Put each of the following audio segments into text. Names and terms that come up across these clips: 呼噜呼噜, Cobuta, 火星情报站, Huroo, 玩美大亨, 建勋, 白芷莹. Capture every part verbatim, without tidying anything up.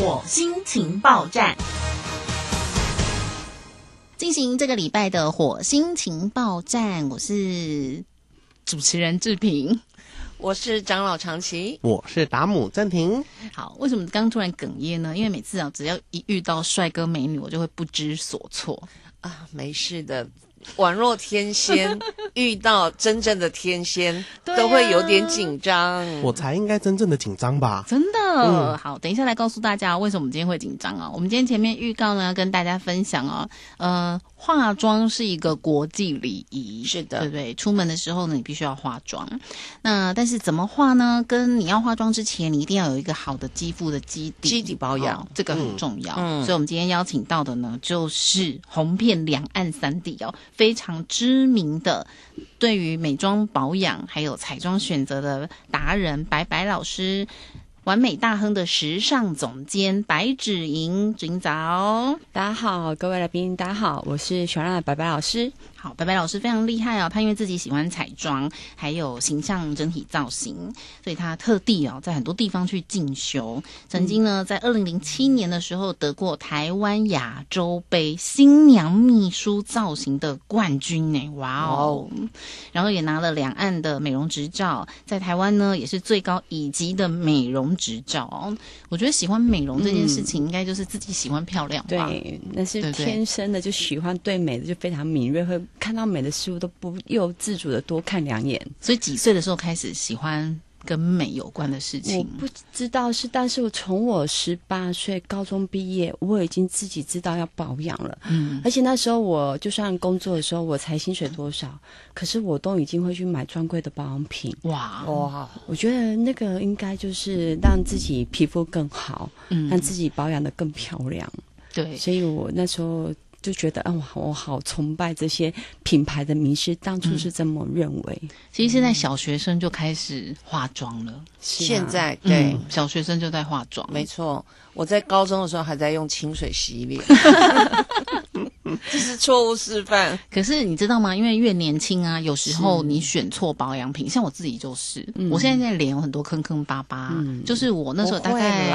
火星情报站。进行这个礼拜的火星情报站，我是主持人志平，我是长老长崎，我是达姆暂停。好，为什么刚突然哽咽呢？因为每次啊，只要一遇到帅哥美女，我就会不知所措啊。没事的，宛若天仙遇到真正的天仙都会有点紧张。我才应该真正的紧张吧，真的、嗯、好，等一下来告诉大家为什么我们今天会紧张啊。我们今天前面预告呢跟大家分享啊，呃化妆是一个国际礼仪，是的，对不对？出门的时候呢你必须要化妆，那但是怎么化呢？跟你要化妆之前你一定要有一个好的肌肤的基底基底保养、哦、这个很重要、嗯、所以我们今天邀请到的呢就是红遍两岸三地哦非常知名的对于美妆保养还有彩妆选择的达人白白老师，完美大亨的时尚总监白芷莹。芷莹早。大家好，各位来宾大家好，我是小亮的白白老师。好，白白老师非常厉害哦，他因为自己喜欢彩妆还有形象整体造型，所以他特地哦在很多地方去进修，曾经呢在二零零七年的时候得过台湾亚洲杯新娘秘书造型的冠军耶，哇哦，然后也拿了两岸的美容执照，在台湾呢也是最高乙级的美容执照哦。我觉得喜欢美容这件事情应该就是自己喜欢漂亮吧、嗯、对，那是天生的，就喜欢对美的就非常敏锐，会看到美的事物都不由自主的多看两眼。所以几岁的时候开始喜欢跟美有关的事情？我不知道是，但是我从我十八岁高中毕业，我已经自己知道要保养了。嗯，而且那时候我就算工作的时候，我才薪水多少，可是我都已经会去买专柜的保养品。哇哇，我觉得那个应该就是让自己皮肤更好，嗯，让自己保养得更漂亮。对，所以我那时候就觉得、嗯、我好崇拜这些品牌的名师，当初是这么认为、嗯、其实现在小学生就开始化妆了、嗯啊、现在对、嗯、小学生就在化妆，没错，我在高中的时候还在用清水洗脸这是错误示范。可是你知道吗？因为越年轻啊，有时候你选错保养品，像我自己就是、嗯、我现在脸有很多坑坑巴巴、嗯、就是我那时候大概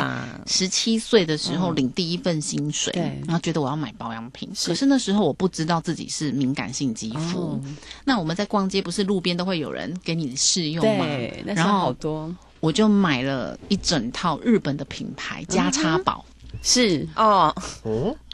十七岁的时候领第一份薪水、嗯、然后觉得我要买保养品，可是那时候我不知道自己是敏感性肌肤、哦、那我们在逛街不是路边都会有人给你试用吗？对，那时候好多，我就买了一整套日本的品牌加差宝、嗯是哦，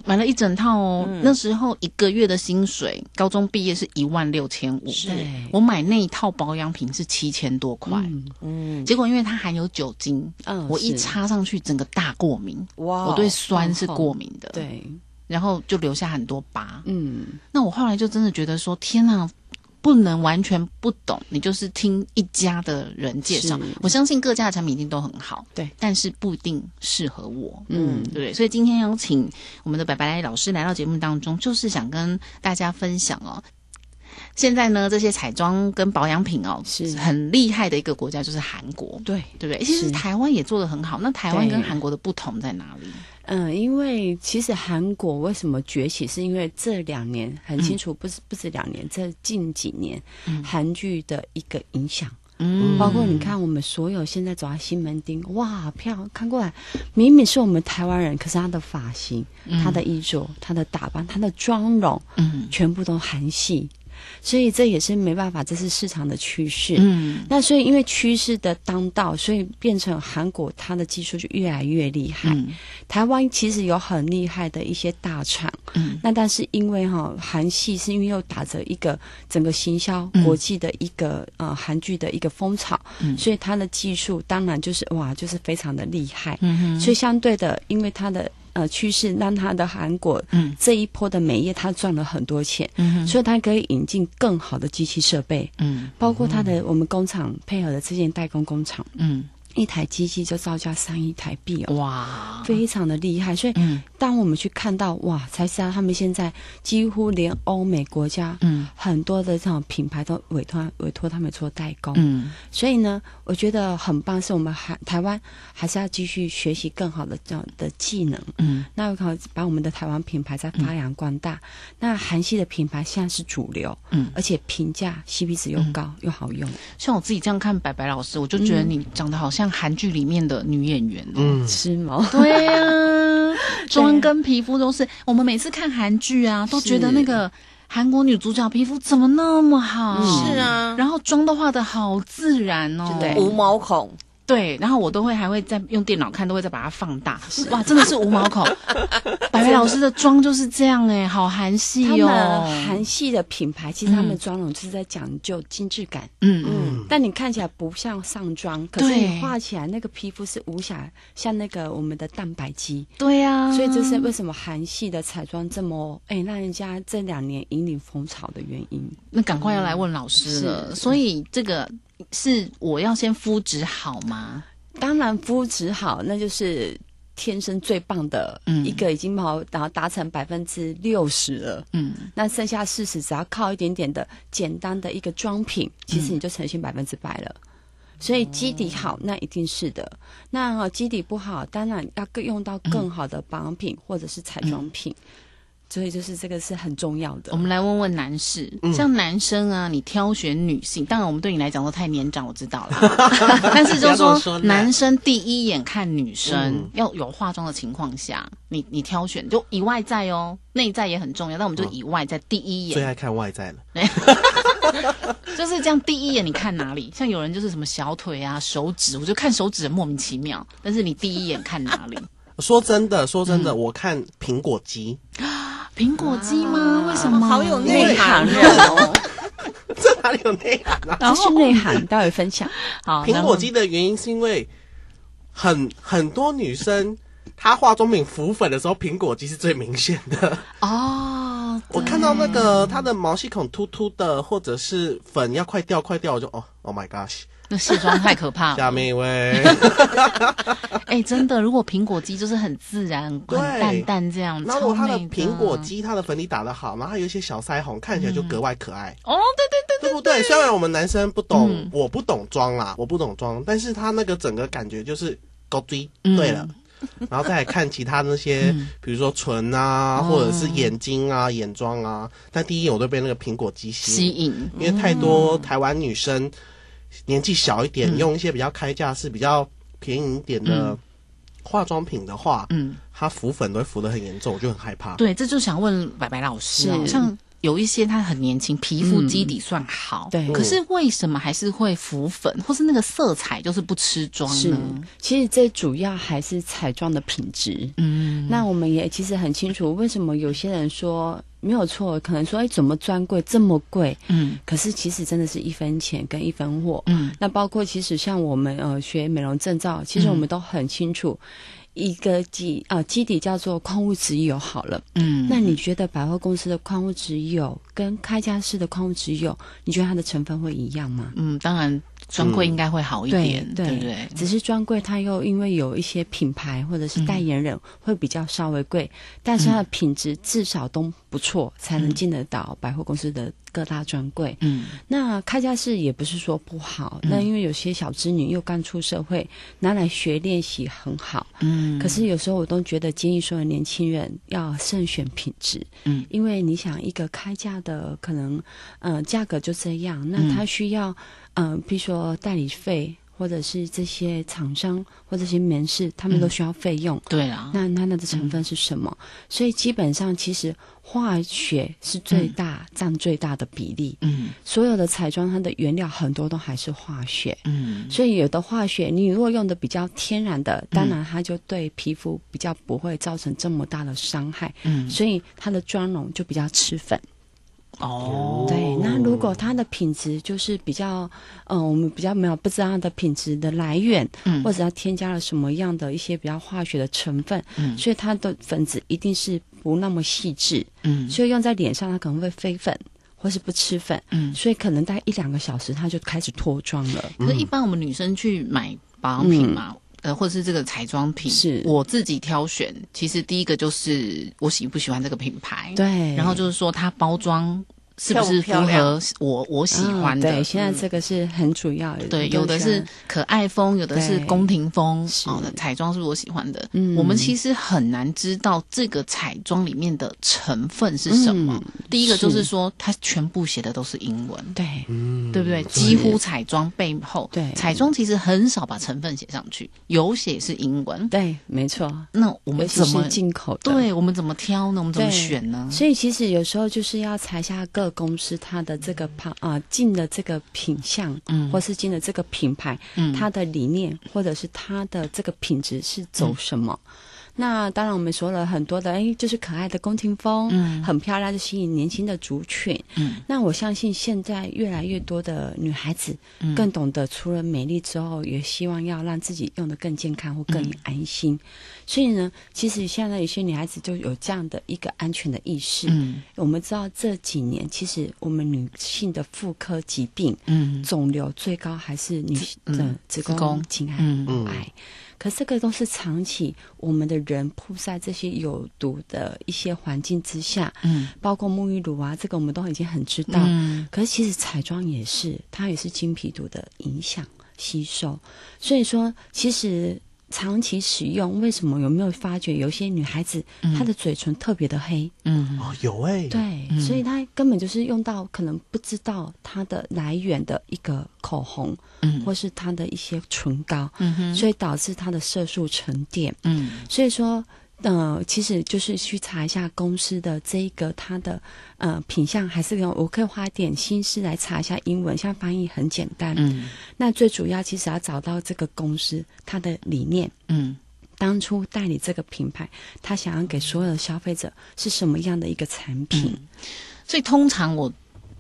买了一整套哦、嗯。那时候一个月的薪水，高中毕业是一万六千五。是，我买那一套保养品是七千多块。嗯，结果因为它含有酒精，嗯，我一擦上去整个大过敏。哇，我对酸是过敏的。对，然后就留下很多疤。嗯，那我后来就真的觉得说，天啊！不能完全不懂，你就是听一家的人介绍。我相信各家的产品一定都很好，对，但是不一定适合我，嗯，对不对？所以今天邀请我们的白白老师来到节目当中，就是想跟大家分享哦。现在呢，这些彩妆跟保养品哦，是很厉害的一个国家，就是韩国，对，对不对？其实台湾也做得很好，那台湾跟韩国的不同在哪里？嗯，因为其实韩国为什么崛起，是因为这两年很清楚，不是不止两年，这近几年、嗯、韩剧的一个影响。嗯，包括你看，我们所有现在走到西门町，哇，漂亮！看过来，明明是我们台湾人，可是他的发型、嗯、他的衣着、他的打扮、他的妆容，嗯，全部都韩系。所以这也是没办法，这是市场的趋势。嗯，那所以因为趋势的当道，所以变成韩国它的技术就越来越厉害。嗯、台湾其实有很厉害的一些大厂，嗯，那但是因为哈、哦、韩系是因为又打着一个整个行销国际的一个、嗯、呃韩剧的一个风潮，嗯、所以它的技术当然就是哇就是非常的厉害。嗯，所以相对的，因为它的。呃，趋势让他的韩国、嗯、这一波的美业，他赚了很多钱，嗯、所以他可以引进更好的机器设备，嗯，包括他的、嗯、我们工厂配合的这件代工工厂，嗯，一台机器就造价三亿台币哦，哇，非常的厉害。所以，嗯、当我们去看到哇，才知道他们现在几乎连欧美国家，嗯，很多的这种品牌都委托委托他们做代工，嗯，所以呢，我觉得很棒，是我们还台湾还是要继续学习更好的这样的技能。嗯，那把我们的台湾品牌再发扬光大。嗯、那韩系的品牌现在是主流，嗯，而且评价 C P 值又高，嗯、又好用。像我自己这样看白白老师，我就觉得你长得好像。像韩剧里面的女演员，嗯，时髦，对啊，妆跟皮肤都是。我们每次看韩剧啊，都觉得那个韩国女主角皮肤怎么那么好？嗯、是啊，然后妆都画得好自然哦，无毛孔。对，然后我都会还会再用电脑看，都会再把它放大。哇，真的是无毛孔！白白老师的妆就是这样哎、欸，好韩系哦。他们韩系的品牌其实他们妆容就是在讲究精致感，嗯嗯。但你看起来不像上妆，可是你画起来那个皮肤是无瑕，像那个我们的蛋白肌。对呀、啊，所以这是为什么韩系的彩妆这么哎让人家这两年引领风潮的原因。那赶快要来问老师了，嗯、所以这个。是我要先肤质好吗？当然肤质好，那就是天生最棒的、嗯、一个已经毛然后达成百分之六十了。嗯，那剩下四十只要靠一点点的简单的一个妆品，其实你就呈现百分之百了。嗯、所以基底好，那一定是的。那、哦、基底不好，当然要用到更好的保养品、嗯、或者是彩妆品。嗯，所以就是这个是很重要的。我们来问问男士，像男生啊，你挑选女性，当然我们对你来讲都太年长，我知道了。但是就是说，男生第一眼看女生，要有化妆的情况下，你你挑选就以外在哦，内在也很重要，但我们就以外在第一眼。最爱看外在了。就是这样，第一眼你看哪里？像有人就是什么小腿啊、手指，我就看手指莫名其妙。但是你第一眼看哪里？说真的，说真的，我看苹果肌。苹果肌吗？为什么？好有内涵哦！这哪里有内涵啊？然后内涵待会分享。好，苹果肌的原因是因为很很多女生她化妆品浮粉的时候，苹果肌是最明显的哦。我看到那个她的毛细孔突突的，或者是粉要快掉快掉，我就哦 ，Oh my gosh！ 那卸妆太可怕了。下面一位。哎、欸，真的，如果苹果肌就是很自然、很淡淡这样，然后它的苹果肌，它的粉底打得好，然后它有一些小腮红，看起来就格外可爱。嗯、哦，对对对 对, 对，对不对？虽然我们男生不懂，嗯、我不懂妆啦，我不懂妆，但是它那个整个感觉就是高追。对了，嗯、然后再来看其他那些，嗯、比如说唇啊，嗯、或者是眼睛啊、眼妆啊，但第一眼我都被那个苹果肌吸引，因为太多台湾女生。年纪小一点，用一些比较开价是比较便宜一点的化妆品的话，嗯，它浮粉都会浮得很严重，我就很害怕。对，这就想问白白老师啊，像有一些他很年轻，皮肤基底算好，对，可是为什么还是会浮粉，或是那个色彩就是不吃妆呢？其实最主要还是彩妆的品质。嗯，那我们也其实很清楚，为什么有些人说。没有错，可能说哎，怎么专柜这么贵？嗯，可是其实真的是一分钱跟一分货。嗯，那包括其实像我们呃学美容证照，其实我们都很清楚，嗯、一个基啊、呃、基底叫做矿物质油好了。嗯，那你觉得百货公司的矿物质油跟开架式的矿物质油，你觉得它的成分会一样吗？嗯，当然。专柜应该会好一点，嗯、对, 对, 对不对？只是专柜它又因为有一些品牌或者是代言人会比较稍微贵，嗯、但是它的品质至少都不错，嗯、才能进得到百货公司的各大专柜。嗯，那开架式也不是说不好，嗯、那因为有些小织女又刚出社会，拿来学练习很好。嗯，可是有时候我都觉得建议所有年轻人要慎选品质。嗯，因为你想一个开架的可能，嗯、呃，价格就这样，那它需要。嗯，比如说代理费，或者是这些厂商或这些门市，他们都需要费用。嗯、对啊，那那它的成分是什么？嗯、所以基本上，其实化学是最大、嗯、占最大的比例。嗯，所有的彩妆它的原料很多都还是化学。嗯，所以有的化学，你如果用的比较天然的，当然它就对皮肤比较不会造成这么大的伤害。嗯，所以它的妆容就比较吃粉。哦，对，那如果它的品质就是比较，嗯、呃，我们比较没有不知道它的品质的来源，嗯，或者它添加了什么样的一些比较化学的成分，嗯，所以它的粉质一定是不那么细致，嗯，所以用在脸上它可能会飞粉。或是不吃粉，嗯，所以可能大概一两个小时它就开始脱妆了。可是，一般我们女生去买保养品嘛。嗯呃，或者是这个彩妆品，是我自己挑选。其实第一个就是我喜不喜欢这个品牌，对。然后就是说它包装是不是符合我我喜欢的、嗯、对，现在这个是很主要的、嗯、对，有的是可爱风，有的是宫廷风、哦、彩妆是我喜欢的、嗯、我们其实很难知道这个彩妆里面的成分是什么、嗯、第一个就是说它全部写的都是英文，对、嗯、对不对？几乎彩妆背后对彩妆其实很少把成分写上去，有写是英文，对，没错。那我们怎么进口的？对，我们怎么挑呢？我们怎么选呢？所以其实有时候就是要查下各公司它的这个啊进的这个品项，嗯，或是进的这个品牌，嗯，它的理念或者是它的这个品质是走什么。嗯，那当然我们说了很多的，哎，就是可爱的宫廷风，嗯，很漂亮，就吸引年轻的族群，嗯，那我相信现在越来越多的女孩子更懂得除了美丽之后，也希望要让自己用得更健康或更安心，嗯，所以呢其实现在有些女孩子就有这样的一个安全的意识，嗯，我们知道这几年其实我们女性的妇科疾病，嗯，肿瘤最高还是女性的，嗯，子宫颈癌，嗯嗯，可是这个都是长期我们的人曝晒这些有毒的一些环境之下，嗯，包括沐浴乳啊，这个我们都已经很知道，嗯，可是其实彩妆也是，它也是经皮毒的影响吸收，所以说其实长期使用，为什么有没有发觉有些女孩子，嗯，她的嘴唇特别的黑？嗯，哦，有哎，欸，对，嗯，所以她根本就是用到可能不知道它的来源的一个口红，嗯，或是它的一些唇膏，嗯，所以导致它的色素沉淀，嗯，所以说，呃，其实就是去查一下公司的这一个它的呃品项，还是我可以花点心思来查一下英文，像翻译很简单。嗯，那最主要其实要找到这个公司它的理念。嗯，当初代理这个品牌，他想要给所有的消费者是什么样的一个产品？嗯，所以通常我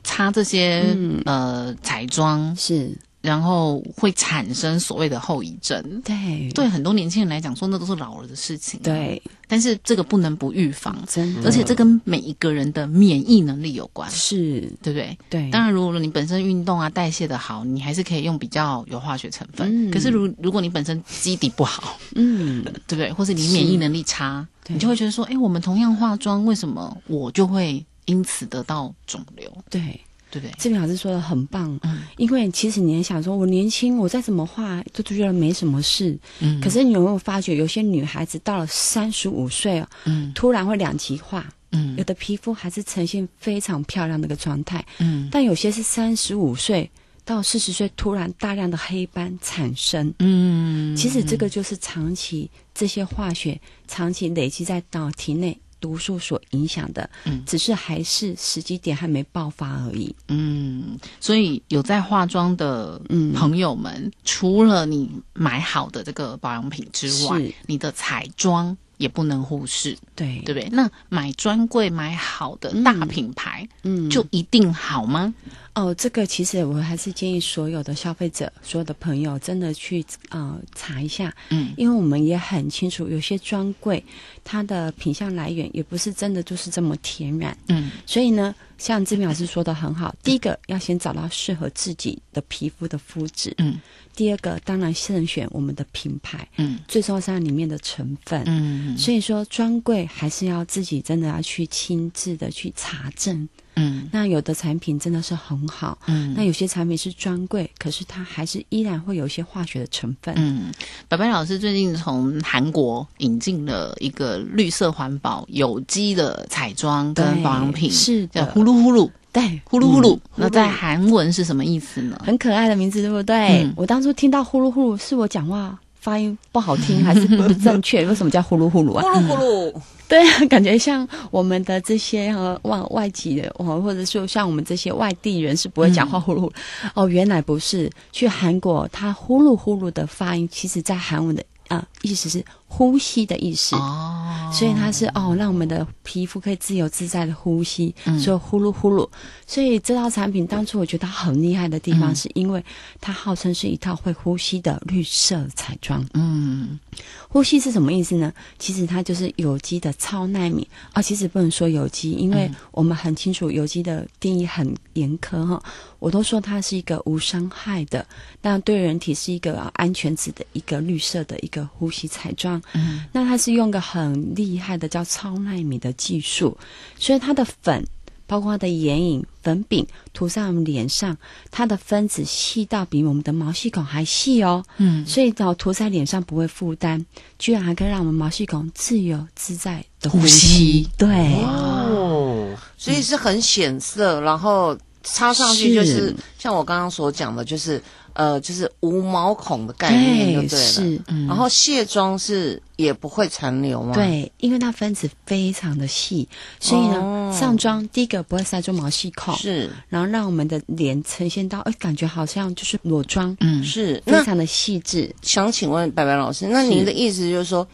擦这些，嗯，呃彩妆是。然后会产生所谓的后遗症，对对，很多年轻人来讲说那都是老了的事情，啊，对，但是这个不能不预防，真的，而且这跟每一个人的免疫能力有关，是，对不对？对，当然如果你本身运动啊代谢的好，你还是可以用比较有化学成分，嗯，可是如如果你本身基底不好，嗯，对不对？或是你免疫能力差，你就会觉得说，哎，我们同样化妆，为什么我就会因此得到肿瘤？对。对不对？志平老师说的很棒，嗯，因为其实你也想说，我年轻，我再怎么画都觉得没什么事，嗯，可是你有没有发觉，有些女孩子到了三十五岁哦，嗯，突然会两极化，嗯，有的皮肤还是呈现非常漂亮的一个状态，嗯，但有些是三十五岁到四十岁突然大量的黑斑产生，嗯，其实这个就是长期这些化学长期累积在到体内。毒素所影响的，嗯，只是还是时机点还没爆发而已。嗯，所以有在化妆的朋友们，嗯，除了你买好的这个保养品之外，你的彩妆也不能忽视，对，对不对？那买专柜买好的大品牌，嗯，就一定好吗？哦，这个其实我还是建议所有的消费者、所有的朋友真的去呃查一下，嗯，因为我们也很清楚，有些专柜它的品项来源也不是真的就是这么天然，嗯，所以呢，像志平老师说的很好，第一个要先找到适合自己的皮肤的肤质，嗯，第二个当然慎选我们的品牌，嗯，最重要是里面的成分，嗯，所以说专柜还是要自己真的要去亲自的去查证。嗯，那有的产品真的是很好，嗯，那有些产品是专柜，可是它还是依然会有一些化学的成分。嗯，白白老师最近从韩国引进了一个绿色环保有机的彩妆跟保养品，是的，呼噜呼噜。对，呼噜呼噜，嗯，那在韩文是什么意思呢？很可爱的名字，对不对？嗯，我当初听到呼噜呼噜，是我讲话发音不好听还是不正确？为什么叫呼噜呼噜啊？呼噜呼噜。嗯，对啊，感觉像我们的这些和外外籍的，或者说像我们这些外地人是不会讲话呼噜呼噜，嗯。哦，原来不是，去韩国它呼噜呼噜的发音，其实在韩文的啊，呃、意思是呼吸的意思。哦，所以它是哦，让我们的皮肤可以自由自在的呼吸，嗯，所以呼噜呼噜。所以这套产品当初我觉得它很厉害的地方，是因为它号称是一套会呼吸的绿色彩妆。嗯。呼吸是什么意思呢？其实它就是有机的超奈米啊，其实不能说有机，因为我们很清楚有机的定义很严苛哈。我都说它是一个无伤害的，那对人体是一个安全值的一个绿色的一个呼吸彩妆。嗯，那它是用个很厉害的叫超奈米的技术，所以它的粉。包括它的眼影、粉饼涂在我们脸上，它的分子细到比我们的毛细孔还细哦。嗯，所以呢，涂在脸上不会负担，居然还可以让我们毛细孔自由自在的呼吸。呼吸对哦，所以是很显色，嗯、然后插上去就是像我刚刚所讲的，就是。呃，就是无毛孔的概念就对了。是，嗯、然后卸妆是也不会残留吗？对，因为它分子非常的细，所以呢，哦、上妆第一个不会塞住毛细孔，是，然后让我们的脸呈现到，哎，感觉好像就是裸妆，嗯，是，非常的细致。想请问白白老师，那您的意思就是说，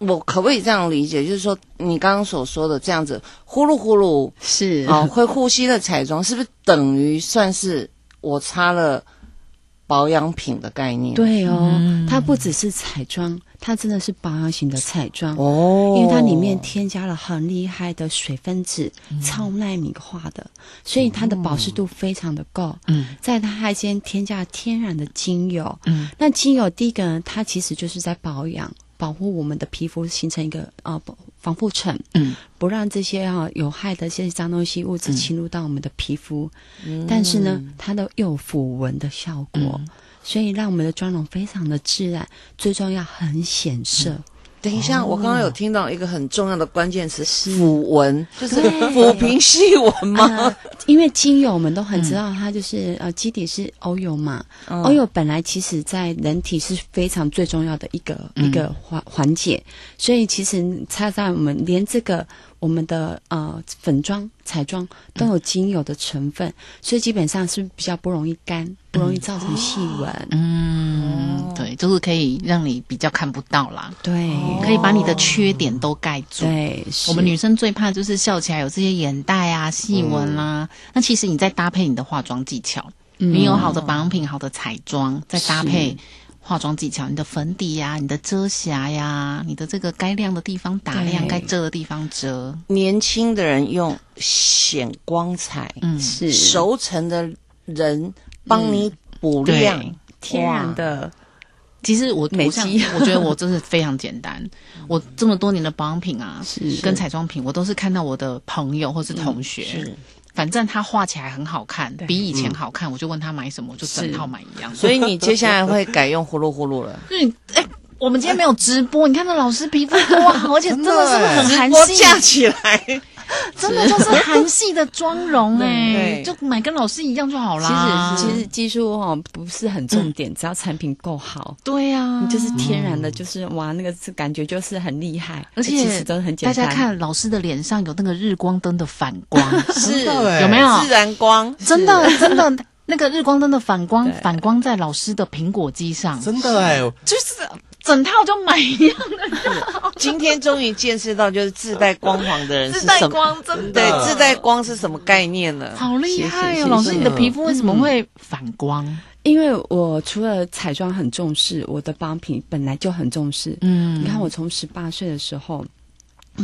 是我可不可以这样理解？就是说，你刚刚所说的这样子呼噜呼噜是啊、呃，会呼吸的彩妆，是不是等于算是我擦了？保养品的概念，对哦，嗯、它不只是彩妆，它真的是保养型的彩妆哦，因为它里面添加了很厉害的水分子，嗯、超纳米化的，所以它的保湿度非常的够。嗯，在它还先添加天然的精油，嗯，那精油第一个呢，它其实就是在保养。保护我们的皮肤形成一个呃防护层，嗯，不让这些啊有害的一些脏东西物质侵入到我们的皮肤。嗯、但是呢，它都有抚纹的效果，嗯、所以让我们的妆容非常的自然，最重要很显色。嗯、等一下，哦、我刚刚有听到一个很重要的关键词，抚纹，就是抚平细纹吗、呃？因为精油我们都很知道，它就是、嗯、呃基底是欧油嘛，嗯、欧油本来其实在人体是非常最重要的一个、嗯、一个环环节，所以其实擦在我们连这个我们的呃粉妆、彩妆都有精油的成分，嗯、所以基本上是比较不容易干，嗯、不容易造成细纹。嗯，哦、对，就是可以让你比较看不到啦。对，哦、可以把你的缺点都盖住。对，我们女生最怕就是笑起来有这些眼袋啊、细纹啦。嗯那其实你再搭配你的化妆技巧，嗯、你有好的保养品、好的彩妆，再搭配化妆技巧，你的粉底呀、啊、你的遮瑕呀、啊、你的这个该亮的地方打亮，该遮的地方遮。年轻的人用显光彩，嗯，是熟成的人帮你补亮，嗯、天然的。其实我我想，我觉得我真是非常简单。我这么多年的保养品啊，跟彩妆品，我都是看到我的朋友或是同学。嗯是反正它画起来很好看，比以前好看，嗯、我就问他买什么，我就整套买一样。所以你接下来会改用呼噜呼噜了。嗯，哎、欸，我们今天没有直播，你看到老师皮肤多好，而且真的是很韩系，架起来，真的就是韩系的妆容哎、欸，就买跟老师一样就好啦。其实其实技术哦不是很重点，嗯、只要产品够好。对呀、啊，你就是天然的，就是、嗯、哇，那个是感觉就是很厉害，而且其实真的很简单。大家看老师的脸上有那个日光灯的反光，是有没有自然光？真的真的。那个日光灯的反光反光在老师的苹果肌上，真的哎、欸，就是整套就买一样的。今天终于见识到，就是自带光环的人是什么？自带光真的对，自带光是什么概念呢？好厉害哦！老师，你的皮肤为什么会反光？嗯因为我除了彩妆很重视，我的保养品本来就很重视。嗯，你看我从十八岁的时候。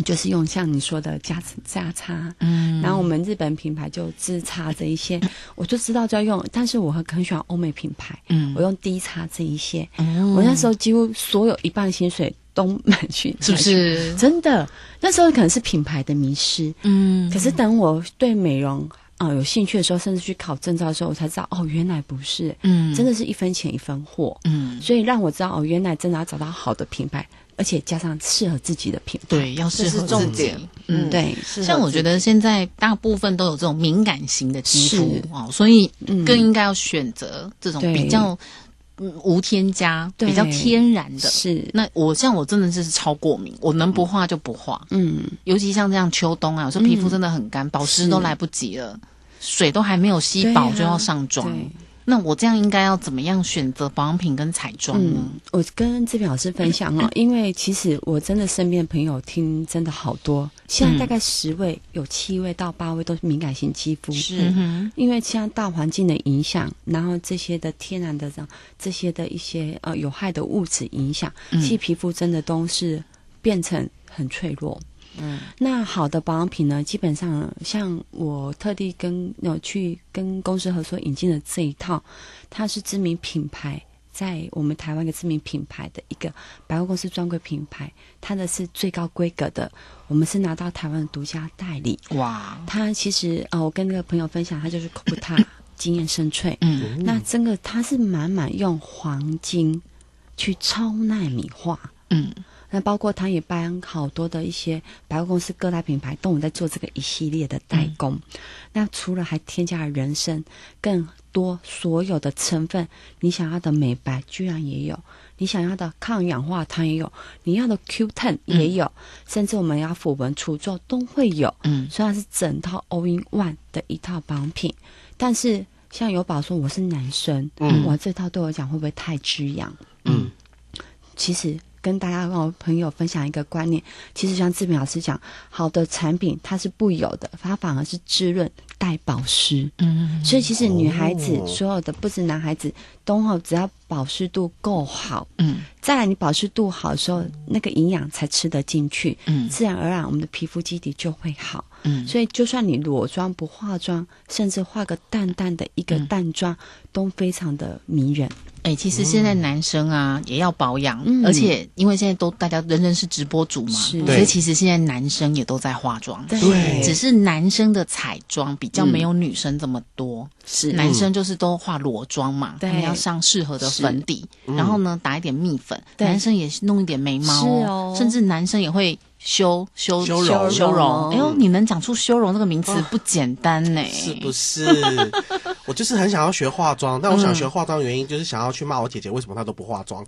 就是用像你说的加加擦，嗯，然后我们日本品牌就自擦这一些，我就知道就要用，但是我很很喜欢欧美品牌，嗯，我用低擦这一些，嗯，我那时候几乎所有一半薪水都买去，是不是？真的，那时候可能是品牌的迷失，嗯，可是等我对美容。啊、呃，有兴趣的时候，甚至去考证照的时候，我才知道哦，原来不是，嗯，真的是一分钱一分货，嗯，所以让我知道哦，原来真的要找到好的品牌，而且加上适合自己的品牌，对，要适合自己，嗯，对。像我觉得现在大部分都有这种敏感型的肌肤哦，所以更应该要选择这种比较。无添加，比较天然的。是，那我像我真的是超过敏，我能不化就不化。嗯，尤其像这样秋冬啊，有时候皮肤真的很干，嗯、保湿都来不及了，水都还没有吸饱就要上妆。那我这样应该要怎么样选择保养品跟彩妆呢？嗯、我跟志平老师分享哦，嗯、因为其实我真的身边朋友听真的好多，现在大概十位、嗯、有七位到八位都是敏感型肌肤，是、嗯，因为像大环境的影响，然后这些的天然的这些的一些呃有害的物质影响，嗯、其实皮肤真的都是变成很脆弱。嗯，那好的保养品呢，基本上像我特地跟有去跟公司合作引进的这一套，它是知名品牌在我们台湾一个知名品牌的一个百货公司专柜品牌，它的是最高规格的，我们是拿到台湾的独家代理。哇！它其实呃，我跟那个朋友分享，它就是 Cobuta 经验深萃。嗯，那这个它是满满用黄金去超纳米化。嗯。那包括他也帮好多的一些百货公司各大品牌都有在做这个一系列的代工，嗯、那除了还添加了人参，更多所有的成分，你想要的美白居然也有，你想要的抗氧化糖也有，你要的 Q 十 也有，嗯、甚至我们要抚纹除皱都会有，嗯，虽然是整套 All in One 的一套保养品，但是像有宝说我是男生，嗯，我这套对我讲会不会太滋养？嗯，其实。跟大家跟我朋友分享一个观念，其实像志平老师讲，好的产品它是不油的，它反而是滋润带保湿。嗯，所以其实女孩子、哦、所有的不止男孩子，都好只要保湿度够好，嗯，再来你保湿度好的时候，那个营养才吃得进去，嗯，自然而然我们的皮肤基底就会好。嗯，所以就算你裸妆不化妆，甚至化个淡淡的一个淡妆，嗯、都非常的迷人。哎、欸，其实现在男生啊、嗯、也要保养，嗯、而且因为现在都大家人人是直播主嘛，所以其实现在男生也都在化妆，对，只是男生的彩妆比较没有女生这么多，是、嗯、男生就是都化裸妆嘛，对，要上适合的粉底，嗯、然后呢打一点蜜粉，男生也弄一点眉毛、哦，是哦，甚至男生也会。修修修容修容，哎呦，你能讲出修容这个名词不简单呢、欸啊？是不是？我就是很想要学化妆，但我想学化妆的原因就是想要去骂我姐姐为什么她都不化妆。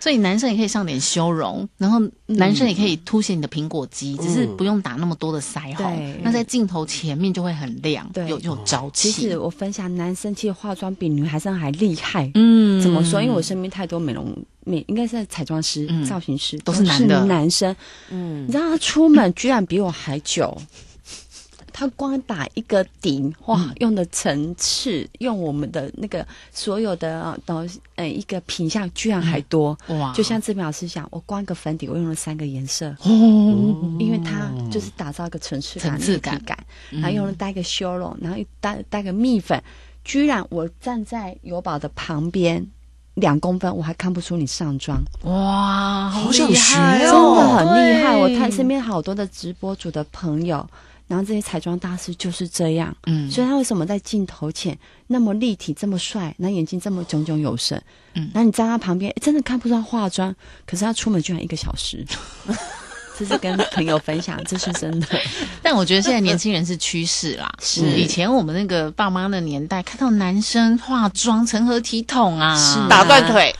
所以男生也可以上点修容，然后男生也可以凸显你的苹果肌，嗯、只是不用打那么多的腮红。嗯、那在镜头前面就会很亮，有有朝气。其实我分享，男生其实化妆比女孩子还厉害。嗯，怎么说？因为我身边太多美容。美应该是彩妆师、嗯、造型师都是男的，是男生。嗯，你知道他出门居然比我还久，嗯、他光打一个底，哇，嗯、用的层次，用我们的那个所有的呃、呃、一个品项居然还多。嗯、哇！就像志平老师讲，我光一个粉底，我用了三个颜色，哦、嗯，因为他就是打造一个层次感、层次感，嗯、然后用了带个修容，然后又带带个蜜粉，居然我站在友宝的旁边。两公分，我还看不出你上妆。哇，好想学哦！真的很厉害。我看身边好多的直播主的朋友，然后这些彩妆大师就是这样。嗯，所以他为什么在镜头前那么立体、这么帅，那眼睛这么炯炯有神？嗯，那你站在他旁边，真的看不出他化妆，可是他出门居然一个小时。这是跟朋友分享，这是真的。但我觉得现在年轻人是趋势啦。是以前我们那个爸妈的年代，看到男生化妆成何体统啊，是啊打断腿，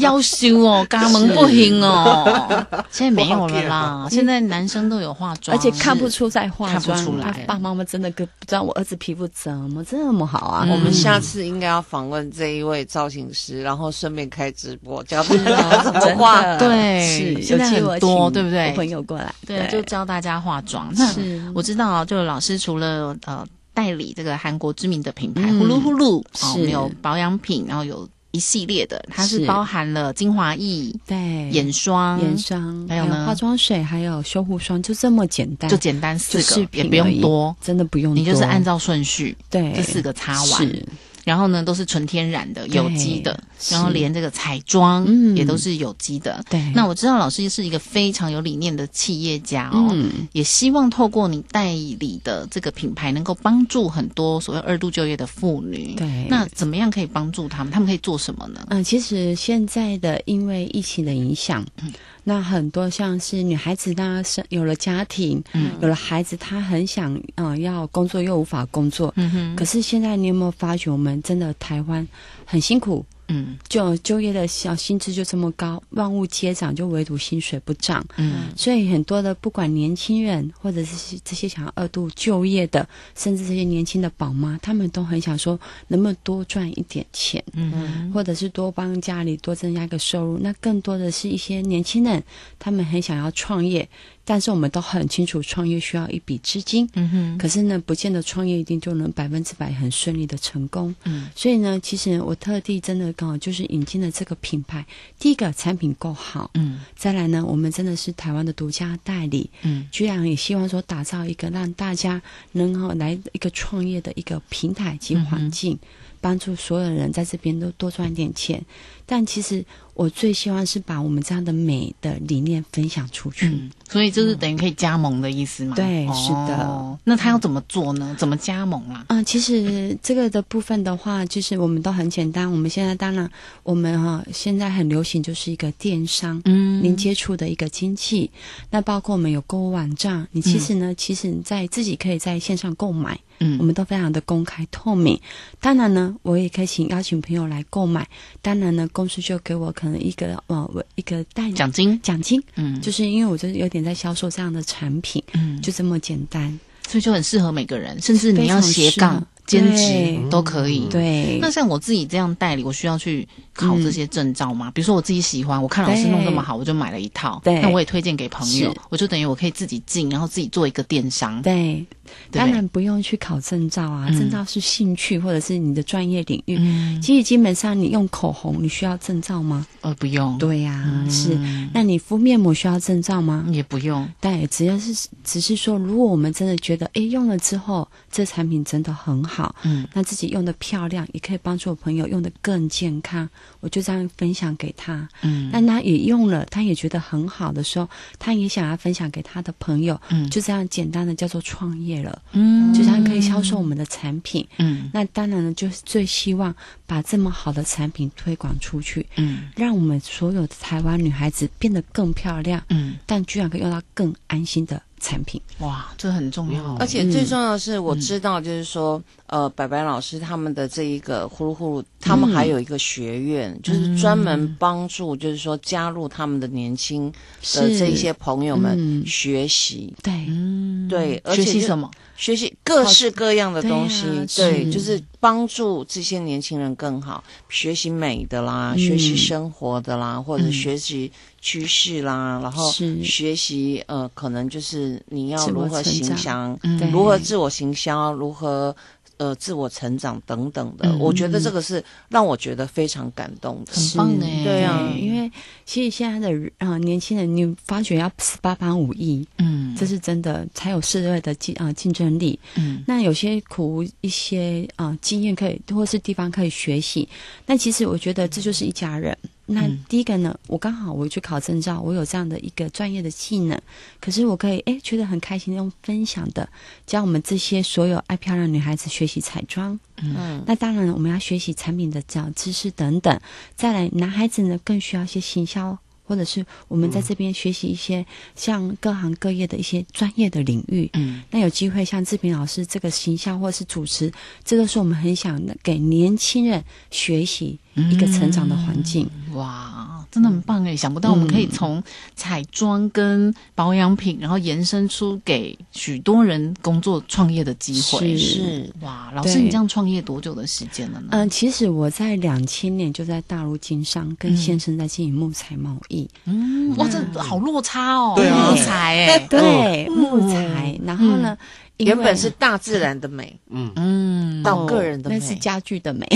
夭寿哦，嘎门不行哦。现在没有了啦，现在男生都有化妆，而且看不出在化妆，看不出来。爸妈们真的不知道我儿子皮肤怎么这么好啊。嗯、我们下次应该要访问这一位造型师，然后顺便开直播，教大家怎么化。对，是现在很多对。对不对？朋友过来，对，对就教大家化妆。那我知道，就老师除了呃代理这个韩国知名的品牌呼噜呼噜，我们有保养品，然后有一系列的，它是包含了精华液、对眼霜、眼霜，还有呢化妆水，还有修护霜，就这么简单，就简单四个，也不用多，真的不用多，你就是按照顺序，对，这四个擦完。然后呢，都是纯天然的、有机的，然后连这个彩妆也都是有机的。对，那我知道老师是一个非常有理念的企业家哦，嗯、也希望透过你代理的这个品牌，能够帮助很多所谓二度就业的妇女。对，那怎么样可以帮助他们？他们可以做什么呢？嗯、呃，其实现在的因为疫情的影响，嗯、那很多像是女孩子呢，有了家庭，嗯、有了孩子，她很想嗯、呃、要工作又无法工作。嗯哼。可是现在你有没有发觉我们？真的台湾很辛苦，嗯，就就业的小薪资就这么高，万物皆涨，就唯独薪水不涨，嗯，所以很多的不管年轻人或者是这些想要二度就业的，甚至这些年轻的宝妈，他们都很想说能不能多赚一点钱，嗯，或者是多帮家里多增加一个收入。那更多的是一些年轻人，他们很想要创业。但是我们都很清楚，创业需要一笔资金。嗯哼。可是呢，不见得创业一定就能百分之百很顺利的成功。嗯。所以呢，其实我特地真的刚好就是引进了这个品牌。第一个，产品够好。嗯。再来呢，我们真的是台湾的独家代理。嗯。居然也希望说打造一个让大家能够来一个创业的一个平台及环境。嗯帮助所有人在这边都多赚一点钱。但其实我最希望是把我们这样的美的理念分享出去。嗯、所以就是等于可以加盟的意思嘛？嗯、对，是的、哦。那他要怎么做呢？怎么加盟啦、啊？嗯、呃，其实这个的部分的话，就是我们都很简单。我们现在当然，我们哈、哦、现在很流行就是一个电商，嗯，您接触的一个经济。那包括我们有购物网站，你其实呢，嗯、其实你在自己可以在线上购买。嗯，我们都非常的公开透明。当然呢，我也可以请邀请朋友来购买。当然呢，公司就给我可能一个呃，我一个代奖金，奖金。嗯，就是因为我就有点在销售这样的产品，嗯，就这么简单，所以就很适合每个人，甚至你要斜杠。兼职都可以、嗯、对。那像我自己这样代理，我需要去考这些证照吗？嗯、比如说我自己喜欢，我看老师弄这么好，我就买了一套，对，那我也推荐给朋友，我就等于我可以自己进，然后自己做一个电商。对，对，当然不用去考证照啊，嗯、证照是兴趣或者是你的专业领域。嗯、其实基本上你用口红，你需要证照吗？呃，不用。对呀、啊，嗯、是。那你敷面膜需要证照吗？也不用。但只要是只是说，如果我们真的觉得，哎，用了之后这产品真的很好。好，嗯，那自己用的漂亮，也可以帮助我朋友用的更健康，我就这样分享给他。嗯，但他也用了，他也觉得很好的时候，他也想要分享给他的朋友。嗯，就这样简单的叫做创业了。嗯，就这样可以销售我们的产品。嗯，那当然呢，就是最希望把这么好的产品推广出去。嗯，让我们所有的台湾女孩子变得更漂亮。嗯，但居然可以用到更安心的产品。哇，这很重要。而且最重要的是，我知道就是说，嗯、呃，白白老师他们的这一个呼噜呼噜，他们还有一个学院，嗯、就是专门帮助，就是说加入他们的年轻的这些朋友们学习。对、嗯、对，而且学习什么？学习各式各样的东西。对,、啊、对，就是帮助这些年轻人更好，学习美的啦，嗯、学习生活的啦，或者学习趋势啦，嗯、然后学习呃，可能就是你要如何形象，嗯、如何自我行销，如何呃自我成长等等的。嗯、我觉得这个是让我觉得非常感动的，很棒呢。对啊，因为其实现在的啊、呃、年轻人，你发觉要十八般武艺，嗯，这是真的，才有社会的竞啊、呃、竞争力。嗯，那有些苦一些啊、呃、经验可以，或是地方可以学习。那其实我觉得这就是一家人。那第一个呢，嗯、我刚好我去考证照，我有这样的一个专业的技能，可是我可以哎觉得很开心，用分享的教我们这些所有爱漂亮女孩子学习彩妆。嗯，那当然我们要学习产品的这样知识等等。再来，男孩子呢更需要一些行销，或者是我们在这边学习一些像各行各业的一些专业的领域。嗯，那有机会像志平老师这个行销或是主持，这都是我们很想给年轻人学习一个成长的环境。嗯、哇，真的很棒耶！想不到我们可以从彩妆跟保养品，嗯、然后延伸出给许多人工作创业的机会。是，哇，老师，你这样创业多久的时间了呢？嗯、呃，其实我在两千年就在大陆经商，跟先生在经营木材贸易。嗯，哇，这好落差哦。对啊，木材哎，对，木材。然后呢？嗯原本是大自然的美，嗯嗯，到个人的美，那是家具的美。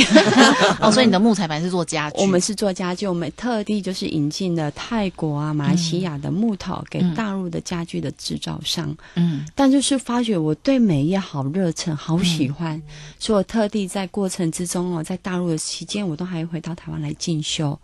哦，所以你的木材板是做家具？我们是做家具，我们特地就是引进了泰国啊、马来西亚的木头给大陆的家具的制造商。嗯，但就是发觉我对美业好热忱，好喜欢，所以我特地在过程之中哦，在大陆的期间，我都还回到台湾来进修。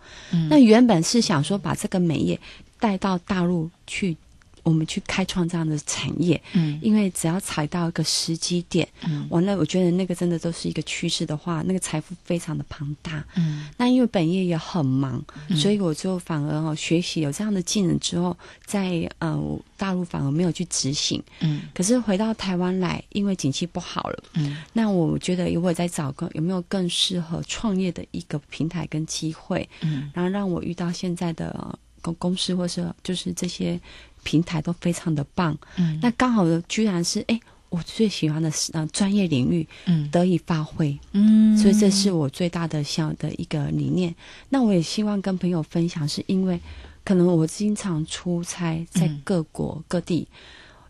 那原本是想说把这个美业带到大陆去。我们去开创这样的产业，嗯，因为只要踩到一个时机点，嗯，完了，我觉得那个真的都是一个趋势的话，那个财富非常的庞大，嗯，那因为本业也很忙，嗯、所以我就反而哦学习有这样的技能之后，在呃大陆反而没有去执行，嗯，可是回到台湾来，因为景气不好了，嗯，那我觉得我也在找个有没有更适合创业的一个平台跟机会，嗯，然后让我遇到现在的公公司或是就是这些。平台都非常的棒，嗯，那刚好的居然是哎，我最喜欢的呃专业领域，嗯，得以发挥，嗯，所以这是我最大的想的一个理念。那我也希望跟朋友分享，是因为可能我经常出差在各国各地，嗯、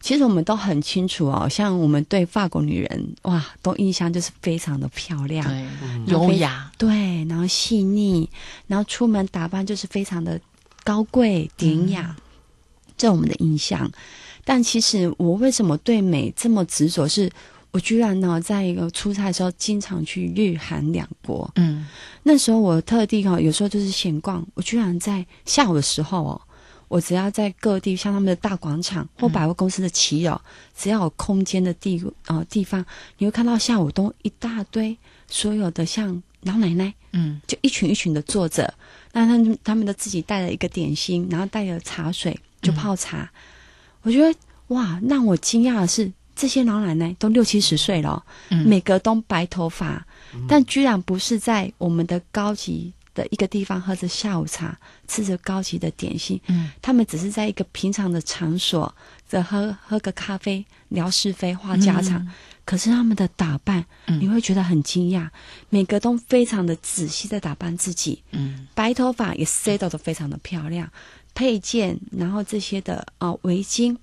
其实我们都很清楚哦，像我们对法国女人哇，都印象就是非常的漂亮，对，优雅，对，然后细腻，然后出门打扮就是非常的高贵典雅。嗯，这我们的印象，但其实我为什么对美这么执着？是我居然呢，在一个出差的时候，经常去日韩两国。嗯，那时候我特地哦，有时候就是闲逛，我居然在下午的时候哦，我只要在各地像他们的大广场或百货公司的骑楼，嗯、只要有空间的地呃地方，你会看到下午都一大堆所有的像老奶奶，嗯，就一群一群的坐着，那他们他们的自己带了一个点心，然后带了茶水就泡茶。嗯、我觉得哇，让我惊讶的是。这些老奶奶都六七十岁了、哦嗯，每个都白头发、嗯，但居然不是在我们的高级的一个地方喝着下午茶，吃着高级的点心，嗯，他们只是在一个平常的场所，在喝喝个咖啡，聊是非，话家常、嗯。可是他们的打扮，你会觉得很惊讶，嗯、每个都非常的仔细在打扮自己，嗯，白头发也塞到的非常的漂亮，配件，然后这些的啊、呃、围巾。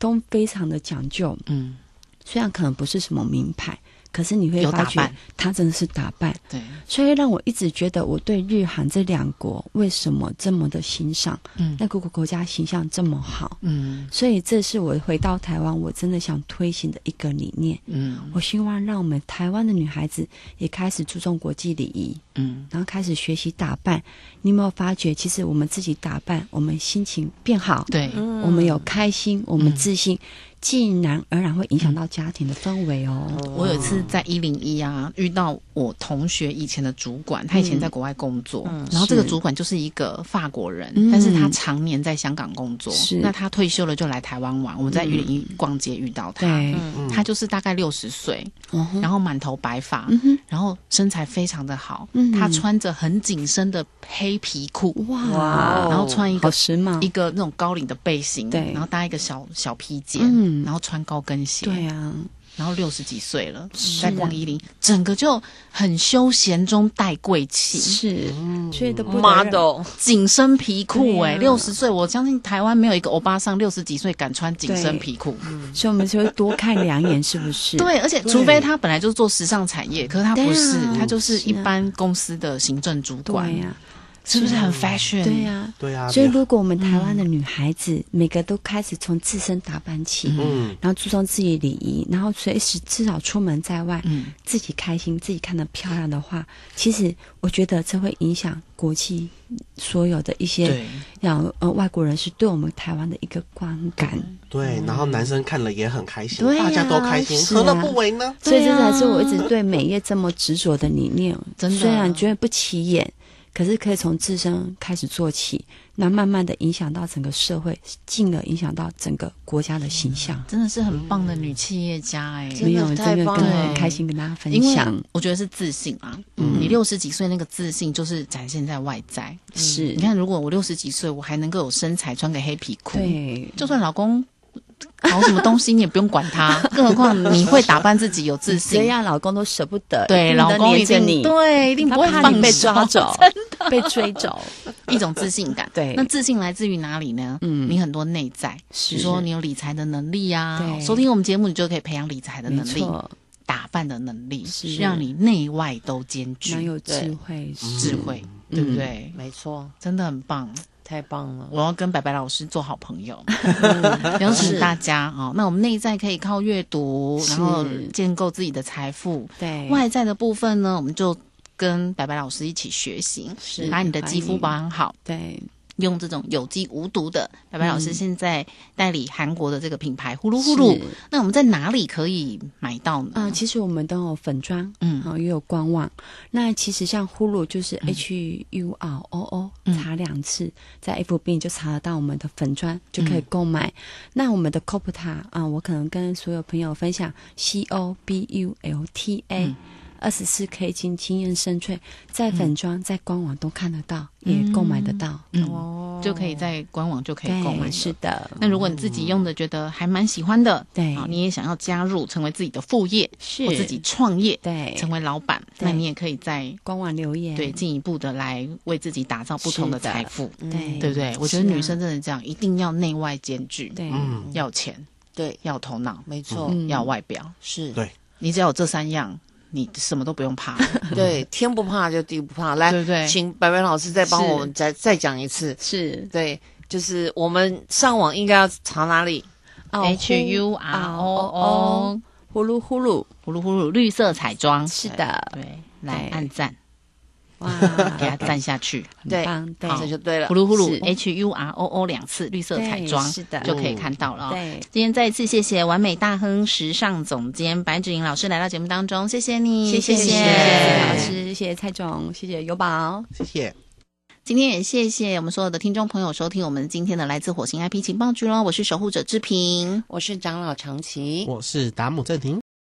都非常的讲究，嗯，虽然可能不是什么名牌，可是你会发觉它真的是打扮，对，所以让我一直觉得我对日韩这两国为什么这么的欣赏，嗯，那个国家形象这么好，嗯，所以这是我回到台湾我真的想推行的一个理念，嗯，我希望让我们台湾的女孩子也开始注重国际礼仪，嗯，然后开始学习打扮。你有没有发觉，其实我们自己打扮，我们心情变好，对，嗯、我们有开心，我们自信。嗯自然而然会影响到家庭的氛围哦。我有一次在一零一啊，遇到我同学以前的主管，他以前在国外工作，嗯、然后这个主管就是一个法国人，嗯、但是他常年在香港工作，是那他退休了就来台湾玩。我们在一零一逛街遇到他，嗯、他就是大概六十岁，嗯、然后满头白发，嗯，然后身材非常的好，嗯、他穿着很紧身的黑皮裤，哇，然后穿一个一个那种高领的背心，对，然后搭一个小小披肩，嗯然后穿高跟鞋，对啊，然后六十几岁了，在逛一零，整个就很休闲中带贵气，是，嗯、所以都不 model 紧身皮裤、欸，哎、啊，六十岁，我相信台湾没有一个欧巴桑六十几岁敢穿紧身皮裤，嗯、所以我们就会多看两眼，是不是？对，而且除非他本来就是做时尚产业，可是他不是，啊、他就是一般公司的行政主管，对呀、啊。是不是很 fashion？ 对呀，对呀。所以如果我们台湾的女孩子、嗯、每个都开始从自身打扮起，嗯，然后注重自己礼仪，然后随时至少出门在外，嗯，自己开心，自己看得漂亮的话，其实我觉得这会影响国际所有的一些让呃外国人是对我们台湾的一个观感。对，嗯、然后男生看了也很开心，对啊、大家都开心，何乐、啊、不为呢？啊、所以这才是我一直对美业这么执着的理念。真的，虽然觉得不起眼。可是可以从自身开始做起，那慢慢的影响到整个社会，进而影响到整个国家的形象。嗯、真的是很棒的女企业家哎、欸，没有这个很开心跟大家分享。我觉得是自信啊，嗯、你六十几岁那个自信就是展现在外在。是、嗯，你看如果我六十几岁，我还能够有身材，穿个黑皮裤，对，就算老公。搞什么东西你也不用管他，更何况你会打扮自己有自信，这样老公都舍不得。对，老公一定对，一定不会怕你被抓走，真的被追走，一种自信感。对，那自信来自于哪里呢？嗯，你很多内在，比如说你有理财的能力啊，收听我们节目你就可以培养理财的能力，打扮的能力，是让你内外都兼具，很有智慧，智慧，对不对？没错，真的很棒。太棒了！我要跟白白老师做好朋友，邀请大家啊。那我们内在可以靠阅读，然后建构自己的财富。对，外在的部分呢，我们就跟白白老师一起学习，把你的肌肤保养好。对，用这种有机无毒的。白白老师现在代理韩国的这个品牌呼噜呼噜。那我们在哪里可以买到呢？啊，其实我们都有粉专，嗯，也有官网。那其实像呼噜就是 H U R O O。查两次，在 F B 就查得到我们的粉专，就可以购买。嗯、那我们的 Cobuta 啊、呃，我可能跟所有朋友分享 C O B U L T A， 二十四 K 金经验深萃，在粉专、嗯、在官网都看得到，也购买得到，嗯、哦，就可以在官网就可以购买。是的。那如果你自己用的觉得还蛮喜欢的，对、哦，你也想要加入成为自己的副业，是或自己创业，对，成为老板，那你也可以在官网留言，对，进一步的来为自己打造不同。的财富，对对不对？我觉得女生真的这样，一定要内外兼具，对，要钱，对，要头脑，没错，要外表，是，对，你只要有这三样，你什么都不用怕，对，天不怕就地不怕，来，对对，请白白老师再帮我们再再讲一次，是对，就是我们上网应该要查哪里 ？H U R O O 呼噜呼噜呼噜呼噜绿色彩妆，是的，对，来按赞，哇，给它赞下去，对，对，这就对了。呼噜呼噜 H U R O O 两次，绿色彩妆，是的，就可以看到了。对，今天再一次谢谢完美大亨时尚总监白芷莹老师来到节目当中，谢谢你，谢谢谢谢老师，谢谢蔡总，谢谢尤宝，谢谢。今天也谢谢我们所有的听众朋友收听我们今天的来自火星 I P 情报局咯，我是守护者志平，我是长老长崎，我是达姆正廷。